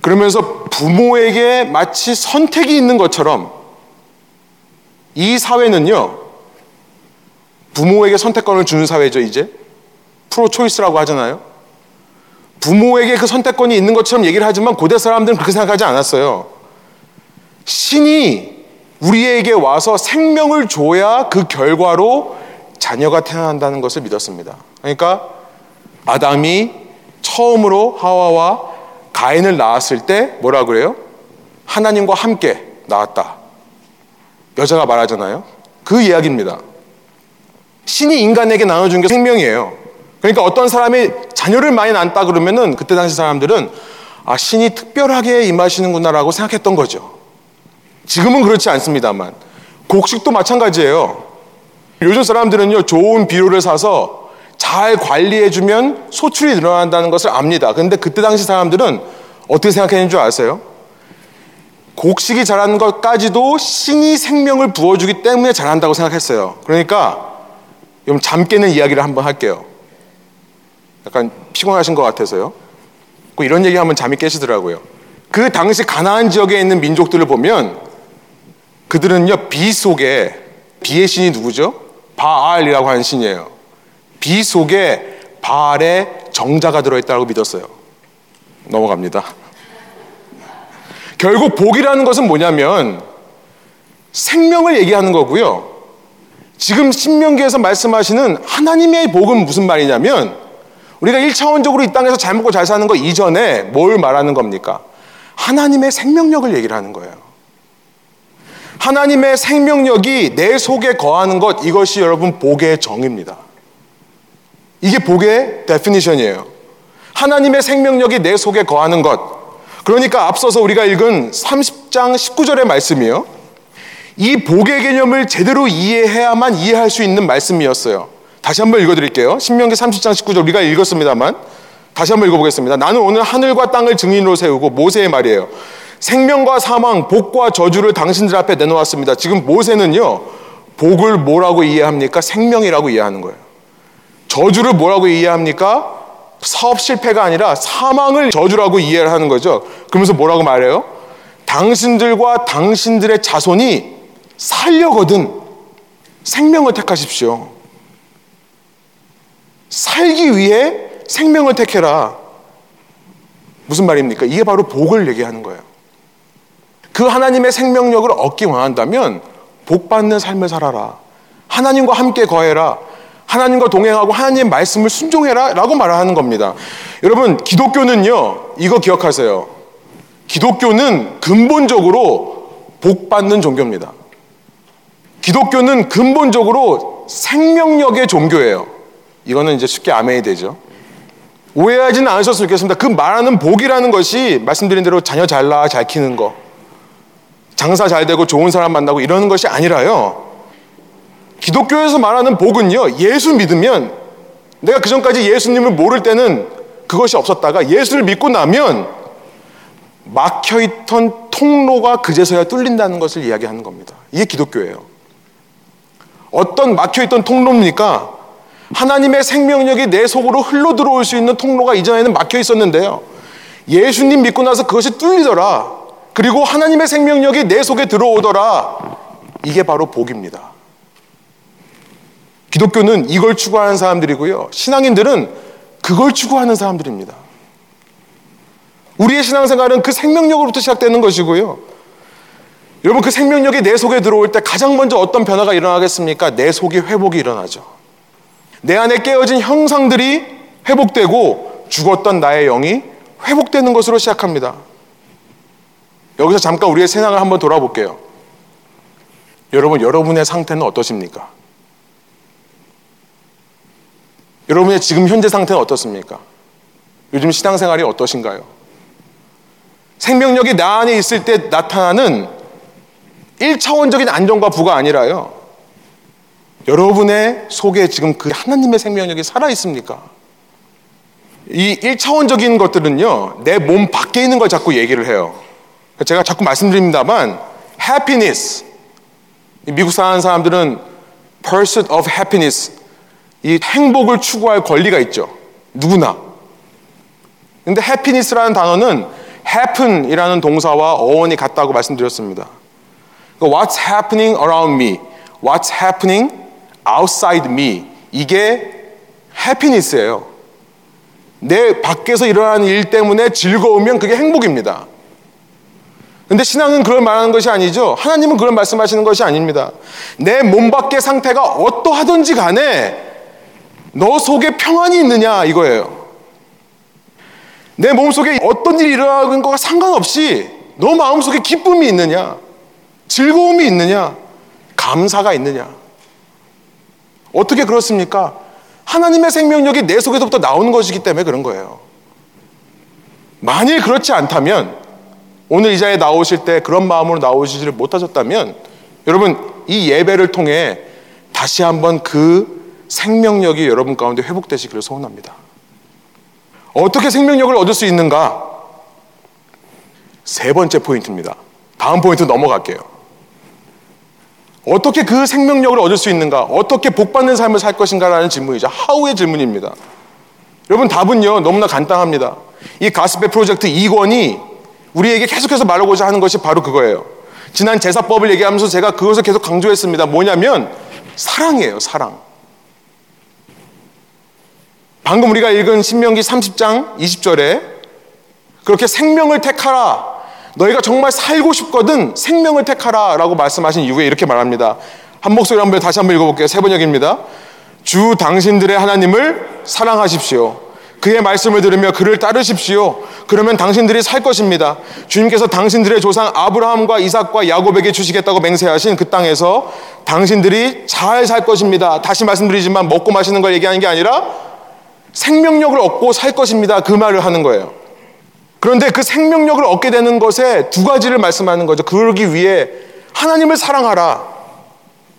그러면서 부모에게 마치 선택이 있는 것처럼 이 사회는요 부모에게 선택권을 주는 사회죠. 이제 프로초이스라고 하잖아요. 부모에게 그 선택권이 있는 것처럼 얘기를 하지만 고대 사람들은 그렇게 생각하지 않았어요. 신이 우리에게 와서 생명을 줘야 그 결과로 자녀가 태어난다는 것을 믿었습니다. 그러니까 아담이 처음으로 하와와 가인을 낳았을 때 뭐라 그래요? 하나님과 함께 낳았다. 여자가 말하잖아요. 그 이야기입니다. 신이 인간에게 나눠준 게 생명이에요. 그러니까 어떤 사람이 자녀를 많이 낳았다 그러면은 그때 당시 사람들은 아 신이 특별하게 임하시는구나라고 생각했던 거죠. 지금은 그렇지 않습니다만 곡식도 마찬가지예요. 요즘 사람들은요 좋은 비료를 사서 잘 관리해주면 소출이 늘어난다는 것을 압니다. 그런데 그때 당시 사람들은 어떻게 생각했는 줄 아세요? 곡식이 자라는 것까지도 신이 생명을 부어주기 때문에 자란다고 생각했어요. 그러니까 그럼 잠 깨는 이야기를 한번 할게요. 약간 피곤하신 것 같아서요. 이런 얘기하면 잠이 깨시더라고요. 그 당시 가나안 지역에 있는 민족들을 보면 그들은요 비 속에, 비의 신이 누구죠? 바알이라고 하는 신이에요. 비 속에 바알의 정자가 들어있다고 믿었어요. 넘어갑니다. 결국 복이라는 것은 뭐냐면 생명을 얘기하는 거고요. 지금 신명기에서 말씀하시는 하나님의 복은 무슨 말이냐면 우리가 1차원적으로 이 땅에서 잘 먹고 잘 사는 거 이전에 뭘 말하는 겁니까? 하나님의 생명력을 얘기를 하는 거예요. 하나님의 생명력이 내 속에 거하는 것, 이것이 여러분 복의 정의입니다. 이게 복의 데피니션이에요. 하나님의 생명력이 내 속에 거하는 것. 그러니까 앞서서 우리가 읽은 30장 19절의 말씀이요, 이 복의 개념을 제대로 이해해야만 이해할 수 있는 말씀이었어요. 다시 한번 읽어드릴게요. 신명기 30장 19절 우리가 읽었습니다만 다시 한번 읽어보겠습니다. 나는 오늘 하늘과 땅을 증인으로 세우고, 모세의 말이에요, 생명과 사망, 복과 저주를 당신들 앞에 내놓았습니다. 지금 모세는요 복을 뭐라고 이해합니까? 생명이라고 이해하는 거예요. 저주를 뭐라고 이해합니까? 사업 실패가 아니라 사망을 저주라고 이해를 하는 거죠. 그러면서 뭐라고 말해요? 당신들과 당신들의 자손이 살려거든 생명을 택하십시오. 살기 위해 생명을 택해라. 무슨 말입니까? 이게 바로 복을 얘기하는 거예요. 그 하나님의 생명력을 얻기 원한다면 복받는 삶을 살아라, 하나님과 함께 거해라, 하나님과 동행하고 하나님의 말씀을 순종해라 라고 말하는 겁니다. 여러분 기독교는요 이거 기억하세요. 기독교는 근본적으로 복받는 종교입니다. 기독교는 근본적으로 생명력의 종교예요. 이거는 이제 쉽게 아멘이 되죠. 오해하지는 않으셨으면 좋겠습니다. 그 말하는 복이라는 것이 말씀드린 대로 자녀 잘 낳아 잘 키는 거, 장사 잘 되고 좋은 사람 만나고 이러는 것이 아니라요, 기독교에서 말하는 복은요 예수 믿으면, 내가 그전까지 예수님을 모를 때는 그것이 없었다가 예수를 믿고 나면 막혀있던 통로가 그제서야 뚫린다는 것을 이야기하는 겁니다. 이게 기독교예요. 어떤 막혀있던 통로입니까? 하나님의 생명력이 내 속으로 흘러들어올 수 있는 통로가 이전에는 막혀있었는데요, 예수님 믿고 나서 그것이 뚫리더라, 그리고 하나님의 생명력이 내 속에 들어오더라. 이게 바로 복입니다. 기독교는 이걸 추구하는 사람들이고요, 신앙인들은 그걸 추구하는 사람들입니다. 우리의 신앙생활은 그 생명력으로부터 시작되는 것이고요, 여러분 그 생명력이 내 속에 들어올 때 가장 먼저 어떤 변화가 일어나겠습니까? 내 속이 회복이 일어나죠. 내 안에 깨어진 형상들이 회복되고 죽었던 나의 영이 회복되는 것으로 시작합니다. 여기서 잠깐 우리의 세상을 한번 돌아볼게요. 여러분, 여러분의 상태는 어떠십니까? 여러분의 지금 현재 상태는 어떻습니까? 요즘 신앙생활이 어떠신가요? 생명력이 나 안에 있을 때 나타나는 1차원적인 안정과 부가 아니라요, 여러분의 속에 지금 그 하나님의 생명력이 살아있습니까? 이 1차원적인 것들은요 내 몸 밖에 있는 걸 자꾸 얘기를 해요. 제가 자꾸 말씀드립니다만 happiness, 미국 사는 사람들은 pursuit of happiness, 이 행복을 추구할 권리가 있죠, 누구나. 근데 happiness라는 단어는 happen이라는 동사와 어원이 같다고 말씀드렸습니다. What's happening around me, what's happening outside me, 이게 happiness예요. 내 밖에서 일어나는 일 때문에 즐거우면 그게 행복입니다. 근데 신앙은 그걸 말하는 것이 아니죠. 하나님은 그런 말씀하시는 것이 아닙니다. 내 몸 밖의 상태가 어떠하든지 간에 너 속에 평안이 있느냐 이거예요. 내 몸 속에 어떤 일이 일어나는 것과 상관없이 너 마음 속에 기쁨이 있느냐, 즐거움이 있느냐, 감사가 있느냐. 어떻게 그렇습니까? 하나님의 생명력이 내 속에서부터 나오는 것이기 때문에 그런 거예요. 만일 그렇지 않다면 오늘 이 자리에 나오실 때 그런 마음으로 나오시지를 못하셨다면 여러분 이 예배를 통해 다시 한번 그 생명력이 여러분 가운데 회복되시기를 소원합니다. 어떻게 생명력을 얻을 수 있는가? 세 번째 포인트입니다. 다음 포인트 넘어갈게요. 어떻게 그 생명력을 얻을 수 있는가? 어떻게 복받는 삶을 살 것인가? 라는 질문이자 how의 질문입니다. 여러분 답은요 너무나 간단합니다. 이 가스펠 프로젝트 2권이 우리에게 계속해서 말하고자 하는 것이 바로 그거예요. 지난 제사법을 얘기하면서 제가 그것을 계속 강조했습니다. 뭐냐면 사랑이에요. 사랑. 방금 우리가 읽은 신명기 30장 20절에 그렇게 생명을 택하라, 너희가 정말 살고 싶거든 생명을 택하라 라고 말씀하신 이후에 이렇게 말합니다. 한 목소리 한번 다시 한번 읽어볼게요. 세 번역입니다. 주 당신들의 하나님을 사랑하십시오. 그의 말씀을 들으며 그를 따르십시오. 그러면 당신들이 살 것입니다. 주님께서 당신들의 조상 아브라함과 이삭과 야곱에게 주시겠다고 맹세하신 그 땅에서 당신들이 잘 살 것입니다. 다시 말씀드리지만 먹고 마시는 걸 얘기하는 게 아니라 생명력을 얻고 살 것입니다. 그 말을 하는 거예요. 그런데 그 생명력을 얻게 되는 것에 두 가지를 말씀하는 거죠. 그러기 위해 하나님을 사랑하라.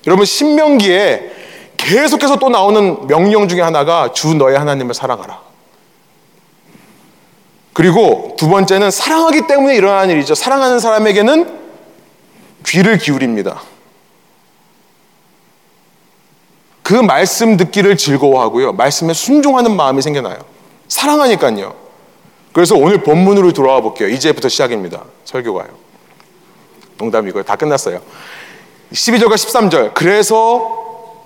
여러분 신명기에 계속해서 또 나오는 명령 중에 하나가 주 너의 하나님을 사랑하라. 그리고 두 번째는 사랑하기 때문에 일어나는 일이죠. 사랑하는 사람에게는 귀를 기울입니다. 그 말씀 듣기를 즐거워하고요. 말씀에 순종하는 마음이 생겨나요. 사랑하니까요. 그래서 오늘 본문으로 돌아와 볼게요. 이제부터 시작입니다. 설교가요. 농담이고요. 다 끝났어요. 12절과 13절. 그래서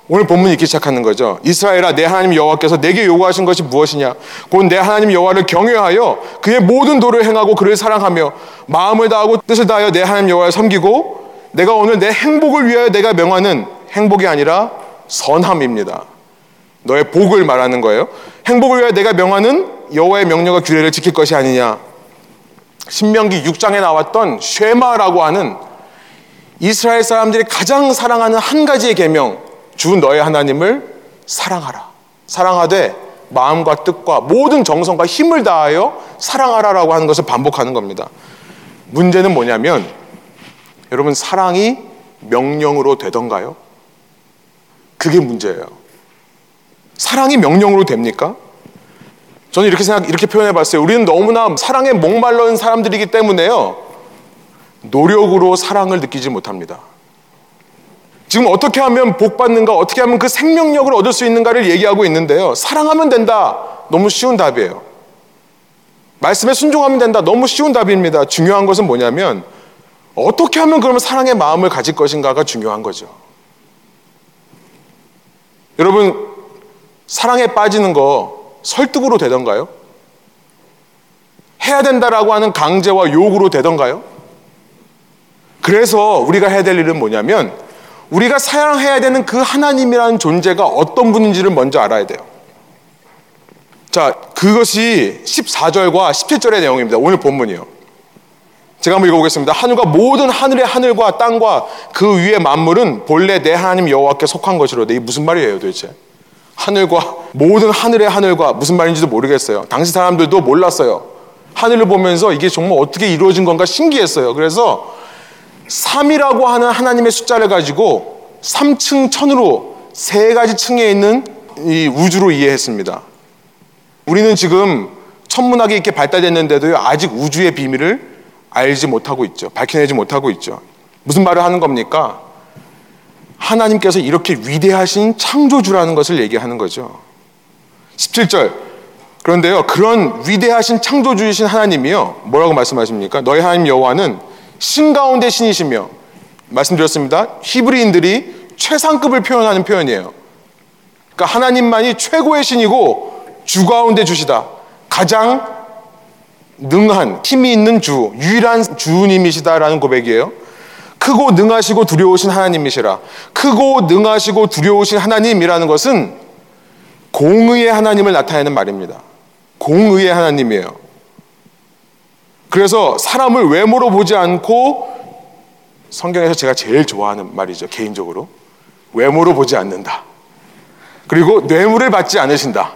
오늘 본문 읽기 시작하는 거죠. 이스라엘아 내 하나님 여호와께서 내게 요구하신 것이 무엇이냐? 곧 내 하나님 여호와를 경외하여 그의 모든 도를 행하고 그를 사랑하며 마음을 다하고 뜻을 다하여 내 하나님 여호와를 섬기고 내가 오늘 내 행복을 위하여 내가 명하는 행복이 아니라 선함입니다. 너의 복을 말하는 거예요. 행복을 위하여 내가 명하는 여호와의 명령과 규례를 지킬 것이 아니냐. 신명기 6장에 나왔던 쉐마라고 하는 이스라엘 사람들이 가장 사랑하는 한 가지의 계명, 주 너의 하나님을 사랑하라. 사랑하되 마음과 뜻과 모든 정성과 힘을 다하여 사랑하라라고 하는 것을 반복하는 겁니다. 문제는 뭐냐면 여러분 사랑이 명령으로 되던가요? 그게 문제예요. 사랑이 명령으로 됩니까? 저는 이렇게 표현해 봤어요. 우리는 너무나 사랑에 목말른 사람들이기 때문에요. 노력으로 사랑을 느끼지 못합니다. 지금 어떻게 하면 복받는가, 어떻게 하면 그 생명력을 얻을 수 있는가를 얘기하고 있는데요. 사랑하면 된다. 너무 쉬운 답이에요. 말씀에 순종하면 된다. 너무 쉬운 답입니다. 중요한 것은 뭐냐면 어떻게 하면 그러면 사랑의 마음을 가질 것인가가 중요한 거죠. 여러분, 사랑에 빠지는 거 설득으로 되던가요? 해야 된다라고 하는 강제와 요구로 되던가요? 그래서 우리가 해야 될 일은 뭐냐면 우리가 사랑해야 되는 그 하나님이라는 존재가 어떤 분인지를 먼저 알아야 돼요. 자, 그것이 14절과 17절의 내용입니다. 오늘 본문이요. 제가 한번 읽어보겠습니다. 하늘과 모든 하늘의 하늘과 땅과 그 위의 만물은 본래 내 하나님 여호와께 속한 것이로되. 이게 무슨 말이에요 도대체? 하늘과 모든 하늘의 하늘과 무슨 말인지도 모르겠어요. 당시 사람들도 몰랐어요. 하늘을 보면서 이게 정말 어떻게 이루어진 건가 신기했어요. 그래서 3이라고 하는 하나님의 숫자를 가지고 3층 천으로 세 가지 층에 있는 이 우주로 이해했습니다. 우리는 지금 천문학이 이렇게 발달됐는데도 아직 우주의 비밀을 알지 못하고 있죠. 밝혀내지 못하고 있죠. 무슨 말을 하는 겁니까? 하나님께서 이렇게 위대하신 창조주라는 것을 얘기하는 거죠. 17절. 그런데요, 그런 위대하신 창조주이신 하나님이요, 뭐라고 말씀하십니까? 너희 하나님 여호와는 신 가운데 신이시며, 말씀드렸습니다. 히브리인들이 최상급을 표현하는 표현이에요. 그러니까 하나님만이 최고의 신이고 주 가운데 주시다. 가장 능한 힘이 있는 주, 유일한 주님이시다라는 고백이에요. 크고 능하시고 두려우신 하나님이시라. 크고 능하시고 두려우신 하나님이라는 것은 공의의 하나님을 나타내는 말입니다. 공의의 하나님이에요. 그래서 사람을 외모로 보지 않고, 성경에서 제가 제일 좋아하는 말이죠. 개인적으로 외모로 보지 않는다. 그리고 뇌물을 받지 않으신다.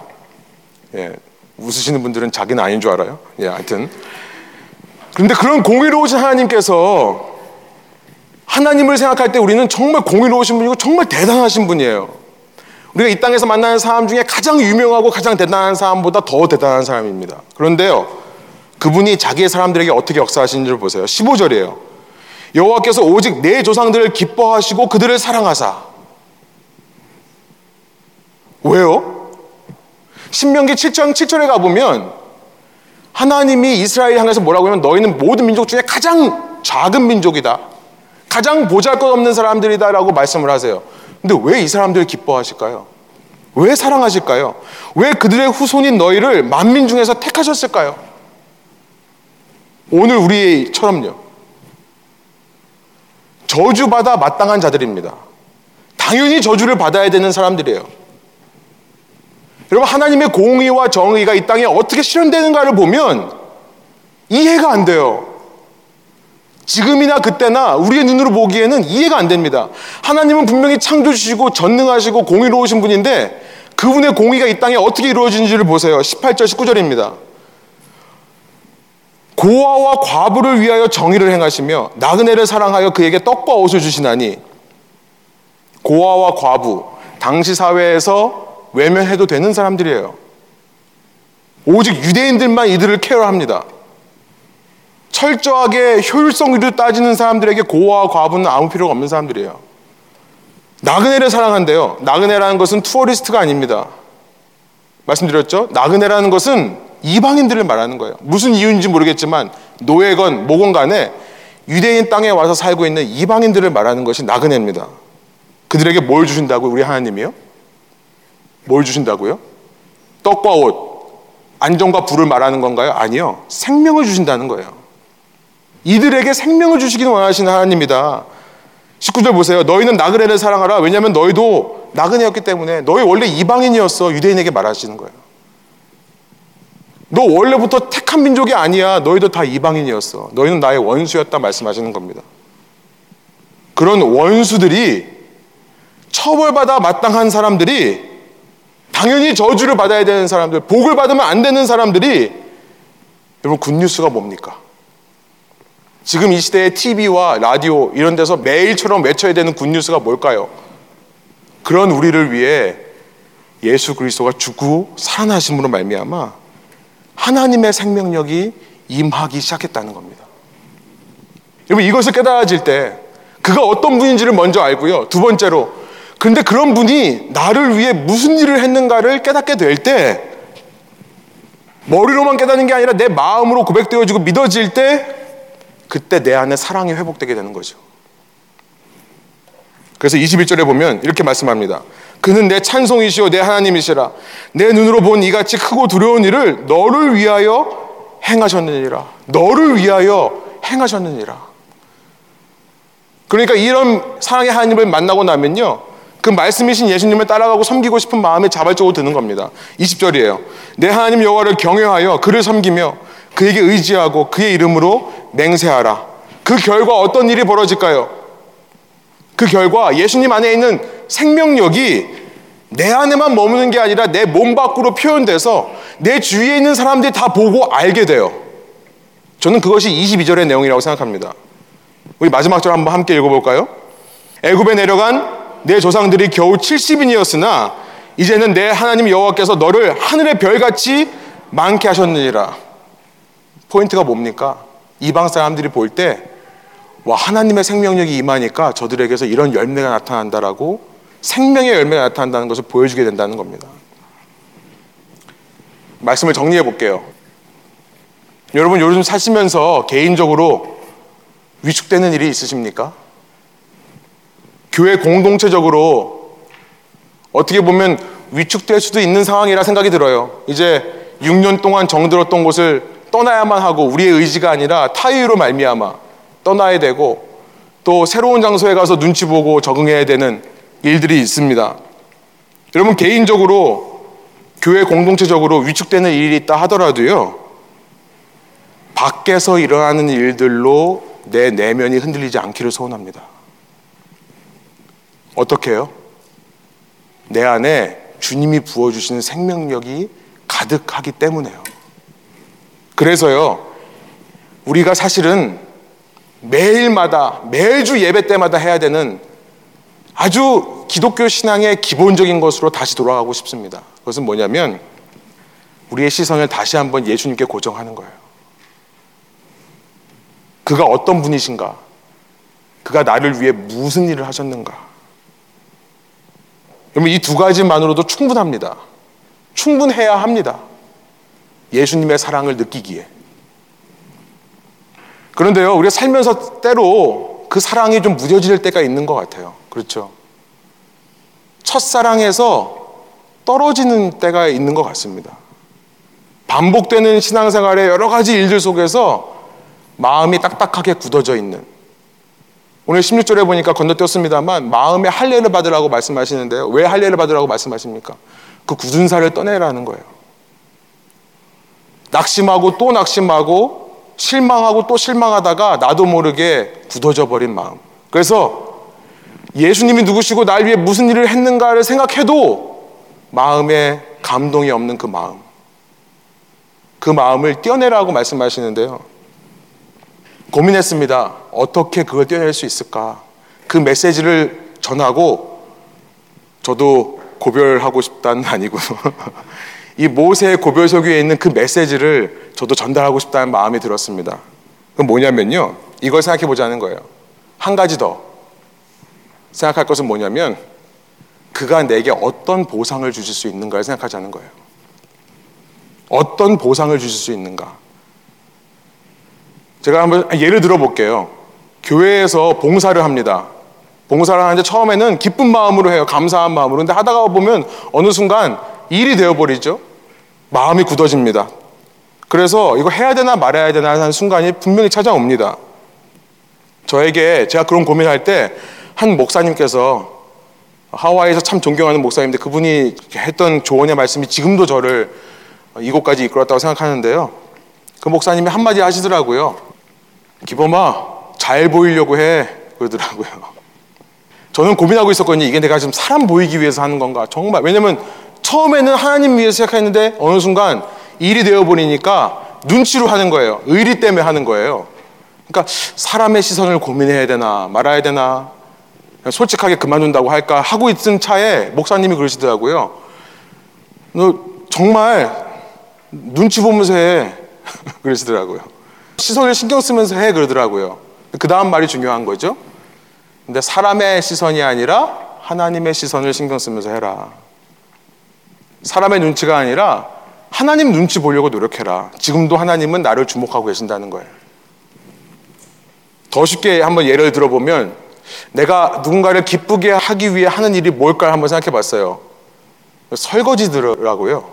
예, 웃으시는 분들은 자기는 아닌 줄 알아요. 예, 하여튼 근데 그런 공의로우신 하나님께서, 하나님을 생각할 때 우리는 정말 공의로우신 분이고 정말 대단하신 분이에요. 우리가 이 땅에서 만나는 사람 중에 가장 유명하고 가장 대단한 사람보다 더 대단한 사람입니다. 그런데요, 그분이 자기의 사람들에게 어떻게 역사하시는지를 보세요. 15절이에요. 여호와께서 오직 내 조상들을 기뻐하시고 그들을 사랑하사. 왜요? 신명기 7장 7절에 가보면 하나님이 이스라엘 향해서 뭐라고 하면, 너희는 모든 민족 중에 가장 작은 민족이다, 가장 보잘것없는 사람들이다 라고 말씀을 하세요. 근데 왜 이 사람들을 기뻐하실까요? 왜 사랑하실까요? 왜 그들의 후손인 너희를 만민 중에서 택하셨을까요? 오늘 우리처럼요, 저주받아 마땅한 자들입니다. 당연히 저주를 받아야 되는 사람들이에요. 여러분, 하나님의 공의와 정의가 이 땅에 어떻게 실현되는가를 보면 이해가 안 돼요. 지금이나 그때나 우리의 눈으로 보기에는 이해가 안 됩니다. 하나님은 분명히 창조주시고 전능하시고 공의로우신 분인데 그분의 공의가 이 땅에 어떻게 이루어지는지를 보세요. 18절 19절입니다. 고아와 과부를 위하여 정의를 행하시며 나그네를 사랑하여 그에게 떡과 옷을 주시나니. 고아와 과부, 당시 사회에서 외면해도 되는 사람들이에요. 오직 유대인들만 이들을 케어합니다. 철저하게 효율성으로 따지는 사람들에게 고아와 과부는 아무 필요가 없는 사람들이에요. 나그네를 사랑한대요. 나그네라는 것은 투어리스트가 아닙니다. 말씀드렸죠? 나그네라는 것은 이방인들을 말하는 거예요. 무슨 이유인지 모르겠지만 노예건 모건 간에 유대인 땅에 와서 살고 있는 이방인들을 말하는 것이 나그네입니다. 그들에게 뭘 주신다고요? 우리 하나님이요? 뭘 주신다고요? 떡과 옷, 안정과 부를 말하는 건가요? 아니요. 생명을 주신다는 거예요. 이들에게 생명을 주시기는 원하시는 하나님이다. 19절 보세요. 너희는 나그네를 사랑하라. 왜냐하면 너희도 나그네였기 때문에. 너희 원래 이방인이었어. 유대인에게 말하시는 거예요. 너 원래부터 택한 민족이 아니야. 너희도 다 이방인이었어. 너희는 나의 원수였다 말씀하시는 겁니다. 그런 원수들이, 처벌받아 마땅한 사람들이, 당연히 저주를 받아야 되는 사람들, 복을 받으면 안 되는 사람들이, 여러분 굿뉴스가 뭡니까? 지금 이 시대의 TV와 라디오 이런 데서 매일처럼 외쳐야 되는 굿뉴스가 뭘까요? 그런 우리를 위해 예수 그리스도가 죽고 살아나심으로 말미암아 하나님의 생명력이 임하기 시작했다는 겁니다. 여러분, 이것을 깨달아질 때 그가 어떤 분인지를 먼저 알고요, 두 번째로 근데 그런 분이 나를 위해 무슨 일을 했는가를 깨닫게 될 때, 머리로만 깨닫는 게 아니라 내 마음으로 고백되어지고 믿어질 때, 그때 내 안에 사랑이 회복되게 되는 거죠. 그래서 21절에 보면 이렇게 말씀합니다. 그는 내 찬송이시오 내 하나님이시라. 내 눈으로 본 이같이 크고 두려운 일을 너를 위하여 행하셨느니라. 너를 위하여 행하셨느니라. 그러니까 이런 사랑의 하나님을 만나고 나면요, 그 말씀이신 예수님을 따라가고 섬기고 싶은 마음이 자발적으로 드는 겁니다. 20절이에요. 내 하나님 여호와를 경외하여 그를 섬기며 그에게 의지하고 그의 이름으로 맹세하라. 그 결과 어떤 일이 벌어질까요? 그 결과 예수님 안에 있는 생명력이 내 안에만 머무는 게 아니라 내 몸 밖으로 표현돼서 내 주위에 있는 사람들이 다 보고 알게 돼요. 저는 그것이 22절의 내용이라고 생각합니다. 우리 마지막 절 한번 함께 읽어볼까요? 애굽에 내려간 내 조상들이 겨우 70인이었으나 이제는 내 하나님 여호와께서 너를 하늘의 별같이 많게 하셨느니라. 포인트가 뭡니까? 이방 사람들이 볼 때, 와, 하나님의 생명력이 임하니까 저들에게서 이런 열매가 나타난다라고, 생명의 열매가 나타난다는 것을 보여주게 된다는 겁니다. 말씀을 정리해 볼게요. 여러분, 요즘 사시면서 개인적으로 위축되는 일이 있으십니까? 교회 공동체적으로 어떻게 보면 위축될 수도 있는 상황이라 생각이 들어요. 이제 6년 동안 정들었던 곳을 떠나야만 하고, 우리의 의지가 아니라 타의로 말미암아 떠나야 되고, 또 새로운 장소에 가서 눈치 보고 적응해야 되는 일들이 있습니다. 여러분, 개인적으로 교회 공동체적으로 위축되는 일이 있다 하더라도요, 밖에서 일어나는 일들로 내 내면이 흔들리지 않기를 소원합니다. 어떻게 해요? 내 안에 주님이 부어주시는 생명력이 가득하기 때문에요. 그래서요, 우리가 사실은 매일마다, 매주 예배 때마다 해야 되는 아주 기독교 신앙의 기본적인 것으로 다시 돌아가고 싶습니다. 그것은 뭐냐면 우리의 시선을 다시 한번 예수님께 고정하는 거예요. 그가 어떤 분이신가? 그가 나를 위해 무슨 일을 하셨는가? 여러분, 이 두 가지만으로도 충분합니다. 충분해야 합니다. 예수님의 사랑을 느끼기에. 그런데요, 우리가 살면서 때로 그 사랑이 좀 무뎌질 때가 있는 것 같아요. 그렇죠? 첫사랑에서 떨어지는 때가 있는 것 같습니다. 반복되는 신앙생활의 여러 가지 일들 속에서 마음이 딱딱하게 굳어져 있는, 오늘 16절에 보니까 건너뛰었습니다만 마음에 할례를 받으라고 말씀하시는데요. 왜 할례를 받으라고 말씀하십니까? 그 굳은 살을 떠내라는 거예요. 낙심하고 또 낙심하고 실망하고 또 실망하다가 나도 모르게 굳어져 버린 마음. 그래서 예수님이 누구시고 날 위해 무슨 일을 했는가를 생각해도 마음에 감동이 없는 그 마음, 그 마음을 떼어내라고 말씀하시는데요. 고민했습니다. 어떻게 그걸 떼어낼 수 있을까? 그 메시지를 전하고 저도 고별하고 싶다는 아니고 이 모세의 고별서기에 있는 그 메시지를 저도 전달하고 싶다는 마음이 들었습니다. 그건 뭐냐면요, 이걸 생각해 보자는 거예요. 한 가지 더 생각할 것은 뭐냐면 그가 내게 어떤 보상을 주실 수 있는가를 생각하자는 거예요. 어떤 보상을 주실 수 있는가? 제가 한번 예를 들어볼게요. 교회에서 봉사를 합니다. 봉사를 하는데 처음에는 기쁜 마음으로 해요. 감사한 마음으로. 근데 하다가 보면 어느 순간 일이 되어버리죠. 마음이 굳어집니다. 그래서 이거 해야 되나 말아야 되나 하는 순간이 분명히 찾아옵니다. 저에게, 제가 그런 고민할 때 한 목사님께서, 하와이에서 참 존경하는 목사님인데 그분이 했던 조언의 말씀이 지금도 저를 이곳까지 이끌었다고 생각하는데요. 그 목사님이 한마디 하시더라고요. 기범아, 잘 보이려고 해. 그러더라고요. 저는 고민하고 있었거든요. 이게 내가 지금 사람 보이기 위해서 하는 건가? 정말. 왜냐면 처음에는 하나님 위해서 시작했는데 어느 순간 일이 되어버리니까 눈치로 하는 거예요. 의리 때문에 하는 거예요. 그러니까 사람의 시선을 고민해야 되나 말아야 되나, 솔직하게 그만둔다고 할까 하고 있던 차에 목사님이 그러시더라고요. 너 정말 눈치 보면서 해. 그러시더라고요. 시선을 신경 쓰면서 해. 그러더라고요. 그 다음 말이 중요한 거죠. 근데 사람의 시선이 아니라 하나님의 시선을 신경 쓰면서 해라. 사람의 눈치가 아니라 하나님 눈치 보려고 노력해라. 지금도 하나님은 나를 주목하고 계신다는 거예요. 더 쉽게 한번 예를 들어보면 내가 누군가를 기쁘게 하기 위해 하는 일이 뭘까 한번 생각해 봤어요. 설거지더라고요.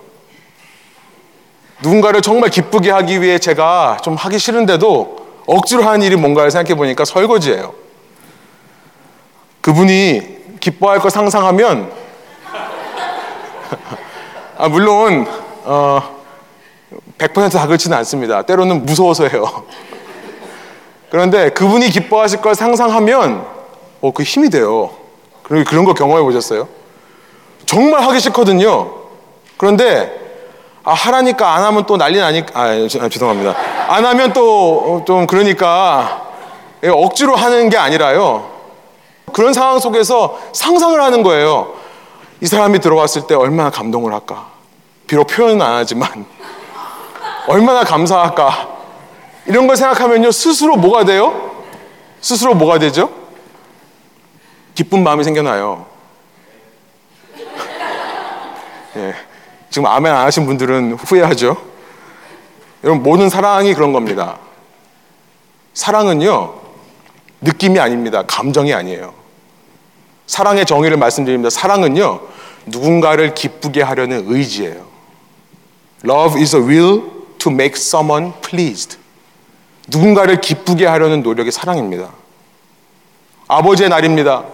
누군가를 정말 기쁘게 하기 위해 제가 좀 하기 싫은데도 억지로 하는 일이 뭔가를 생각해 보니까 설거지예요. 그분이 기뻐할 거 상상하면 아, 물론 100% 다 그렇지는 않습니다. 때로는 무서워서 해요. 그런데 그분이 기뻐하실 걸 상상하면 그 힘이 돼요. 그런 거 경험해 보셨어요? 정말 하기 싫거든요. 그런데 하라니까 안 하면 또 난리 나니까, 죄송합니다. 안 하면 또 좀 그러니까 억지로 하는 게 아니라요. 그런 상황 속에서 상상을 하는 거예요. 이 사람이 들어왔을 때 얼마나 감동을 할까? 비록 표현은 안 하지만 얼마나 감사할까? 이런 걸 생각하면요, 스스로 뭐가 돼요? 스스로 뭐가 되죠? 기쁜 마음이 생겨나요. 예. 지금 아멘 안 하신 분들은 후회하죠. 여러분, 모든 사랑이 그런 겁니다. 사랑은요, 느낌이 아닙니다. 감정이 아니에요. 사랑의 정의를 말씀드립니다. 사랑은요, 누군가를 기쁘게 하려는 의지예요. Love is a will to make someone pleased. 누군가를 기쁘게 하려는 노력이 사랑입니다. 아버지의 날입니다.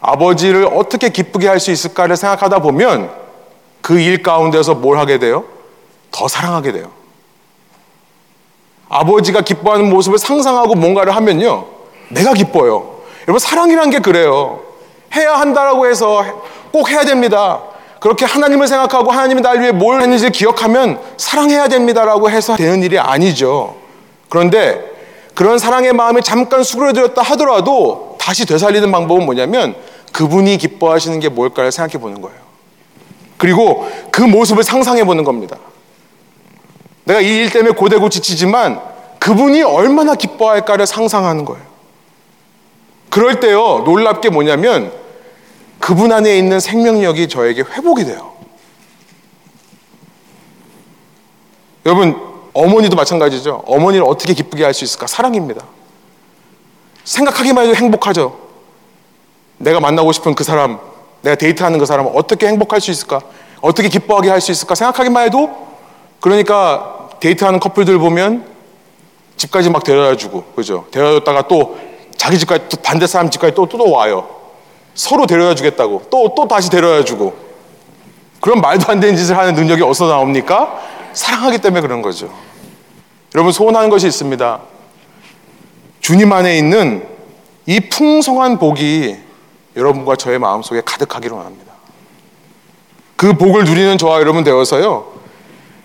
아버지를 어떻게 기쁘게 할 수 있을까를 생각하다 보면 그 일 가운데서 뭘 하게 돼요? 더 사랑하게 돼요. 아버지가 기뻐하는 모습을 상상하고 뭔가를 하면요, 내가 기뻐요. 여러분, 사랑이란 게 그래요. 해야 한다라고 해서 꼭 해야 됩니다, 그렇게 하나님을 생각하고 하나님이 날 위해 뭘 했는지 기억하면 사랑해야 됩니다라고 해서 되는 일이 아니죠. 그런데 그런 사랑의 마음이 잠깐 수그러들었다 하더라도 다시 되살리는 방법은 뭐냐면 그분이 기뻐하시는 게 뭘까를 생각해 보는 거예요. 그리고 그 모습을 상상해 보는 겁니다. 내가 이 일 때문에 고되고 지치지만 그분이 얼마나 기뻐할까를 상상하는 거예요. 그럴 때요, 놀랍게 뭐냐면 그분 안에 있는 생명력이 저에게 회복이 돼요. 여러분, 어머니도 마찬가지죠. 어머니를 어떻게 기쁘게 할 수 있을까? 사랑입니다. 생각하기만 해도 행복하죠. 내가 만나고 싶은 그 사람, 내가 데이트하는 그 사람을 어떻게 행복할 수 있을까? 어떻게 기뻐하게 할 수 있을까? 생각하기만 해도. 그러니까 데이트하는 커플들 보면 집까지 막 데려다주고, 그죠? 데려다줬다가 또 자기 집까지, 또 반대 사람 집까지 또 와요. 서로 데려다주겠다고 또 다시 데려다주고. 그런 말도 안 되는 짓을 하는 능력이 어디서 나옵니까? 사랑하기 때문에 그런 거죠. 여러분, 소원하는 것이 있습니다. 주님 안에 있는 이 풍성한 복이 여러분과 저의 마음속에 가득하기를 원합니다. 그 복을 누리는 저와 여러분 되어서요,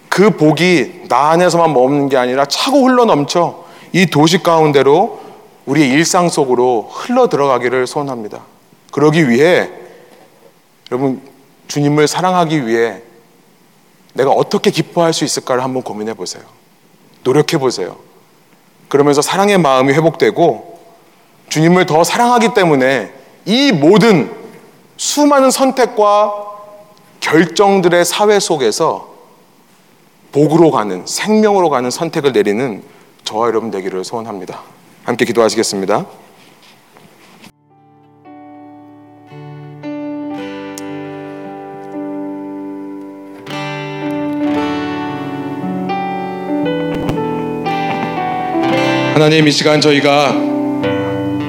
그 복이 나 안에서만 머무는 게 아니라 차고 흘러넘쳐 이 도시 가운데로, 우리의 일상 속으로 흘러들어가기를 소원합니다. 그러기 위해 여러분, 주님을 사랑하기 위해 내가 어떻게 기뻐할 수 있을까를 한번 고민해 보세요. 노력해 보세요. 그러면서 사랑의 마음이 회복되고, 주님을 더 사랑하기 때문에 이 모든 수많은 선택과 결정들의 사회 속에서 복으로 가는, 생명으로 가는 선택을 내리는 저와 여러분 되기를 소원합니다. 함께 기도하시겠습니다. 하나님, 이 시간 저희가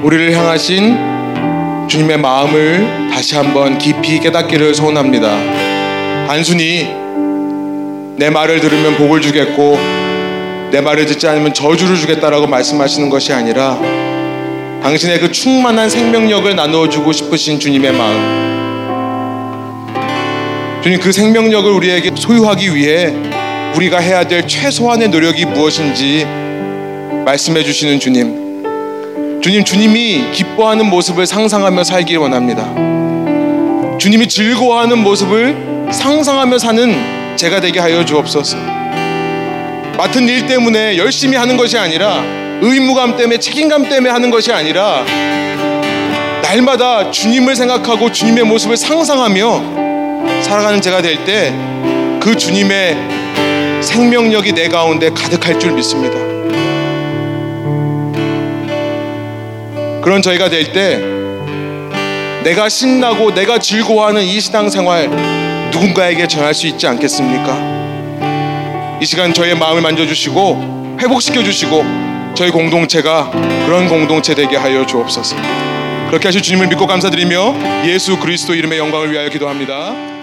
우리를 향하신 주님의 마음을 다시 한번 깊이 깨닫기를 소원합니다. 단순히 내 말을 들으면 복을 주겠고 내 말을 듣지 않으면 저주를 주겠다라고 말씀하시는 것이 아니라, 당신의 그 충만한 생명력을 나누어주고 싶으신 주님의 마음, 주님, 그 생명력을 우리에게 소유하기 위해 우리가 해야 될 최소한의 노력이 무엇인지 말씀해 주시는 주님, 주님이 기뻐하는 모습을 상상하며 살기를 원합니다. 주님이 즐거워하는 모습을 상상하며 사는 제가 되게 하여 주옵소서. 맡은 일 때문에 열심히 하는 것이 아니라, 의무감 때문에, 책임감 때문에 하는 것이 아니라, 날마다 주님을 생각하고 주님의 모습을 상상하며 살아가는 제가 될 때 그 주님의 생명력이 내 가운데 가득할 줄 믿습니다. 그런 저희가 될 때 내가 신나고 내가 즐거워하는 이 신앙생활 누군가에게 전할 수 있지 않겠습니까? 이 시간 저희의 마음을 만져주시고 회복시켜주시고 저희 공동체가 그런 공동체 되게 하여 주옵소서. 그렇게 하실 주님을 믿고 감사드리며 예수 그리스도 이름의 영광을 위하여 기도합니다.